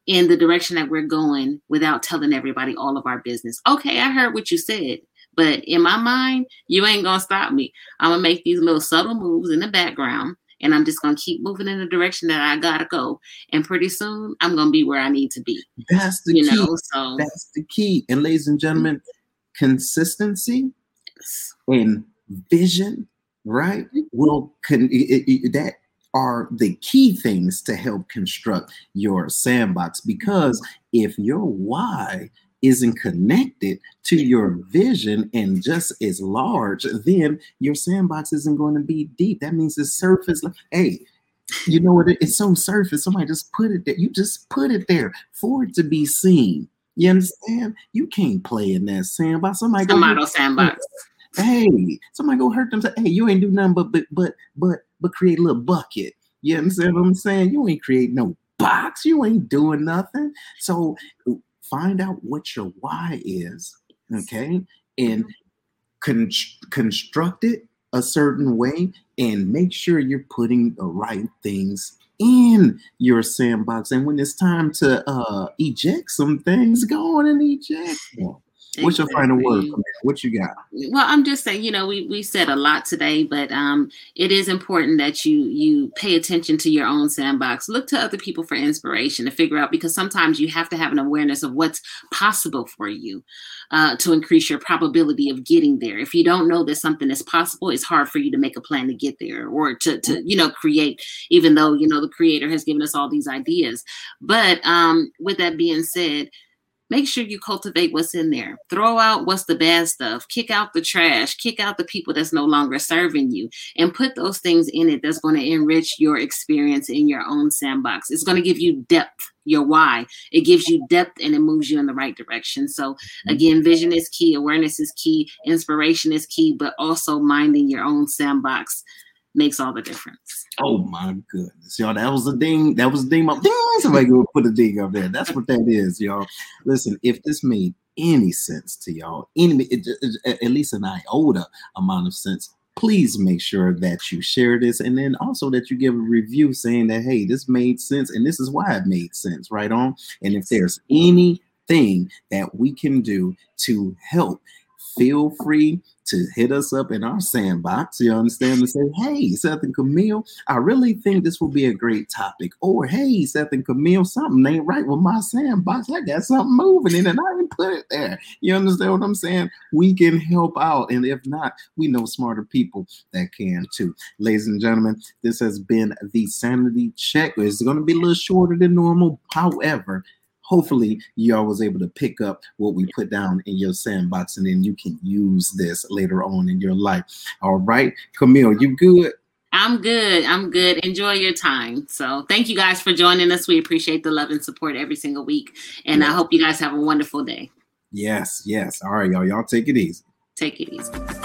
in the direction that we're going without telling everybody all of our business. Okay, I heard what you said. But in my mind, you ain't going to stop me. I'm going to make these little subtle moves in the background, and I'm just going to keep moving in the direction that I got to go. And pretty soon, I'm going to be where I need to be. That's the key. Know, so. That's the key. And ladies and gentlemen, consistency and vision, right, that are the key things to help construct your sandbox. Because if your why isn't connected to your vision and just as large, then your sandbox isn't going to be deep. That means the surface, hey, you know what? It's so surface. Somebody just put it there. You just put it there for it to be seen. You understand? You can't play in that sandbox. Somebody go sandbox. Hey, somebody go hurt themselves. Hey, you ain't do nothing but create a little bucket. You understand what I'm saying? You ain't create no box. You ain't doing nothing. So find out what your why is, okay, and construct it a certain way, and make sure you're putting the right things in your sandbox. And when it's time to eject some things, go on and eject them. What's your final word? What you got? Well, I'm just saying, you know, we said a lot today, but it is important that you pay attention to your own sandbox. Look to other people for inspiration to figure out, because sometimes you have to have an awareness of what's possible for you to increase your probability of getting there. If you don't know that something is possible, it's hard for you to make a plan to get there or to you know, create, even though, you know, the creator has given us all these ideas. But with that being said, Make sure you cultivate what's in there. Throw out what's the bad stuff. Kick out the trash. Kick out the people that's no longer serving you, and put those things in it that's going to enrich your experience in your own sandbox. It's going to give you depth, your why. It gives you depth and it moves you in the right direction. So again, vision is key. Awareness is key. Inspiration is key. But also minding your own sandbox makes all the difference. Oh my goodness, y'all! That was a ding. That was a ding. Ding. Somebody go put a ding up there. That's what that is, y'all. Listen, if this made any sense to y'all, at least an iota amount of sense, please make sure that you share this, and then also that you give a review saying that, hey, this made sense, and this is why it made sense. Right on. And if there's anything that we can do to help, feel free to hit us up in our sandbox, you understand, and say, hey, Seth and Kamille, I really think this will be a great topic. Or, hey, Seth and Kamille, something ain't right with my sandbox. I got something moving in and I didn't put it there. You understand what I'm saying? We can help out. And if not, we know smarter people that can too. Ladies and gentlemen, this has been the Sanity Check. It's going to be a little shorter than normal. However, hopefully, y'all was able to pick up what we put down in your sandbox, and then you can use this later on in your life. All right, Kamille, you good? I'm good. I'm good. Enjoy your time. So thank you guys for joining us. We appreciate the love and support every single week. And I hope you guys have a wonderful day. Yes. All right, y'all. Y'all take it easy. Take it easy.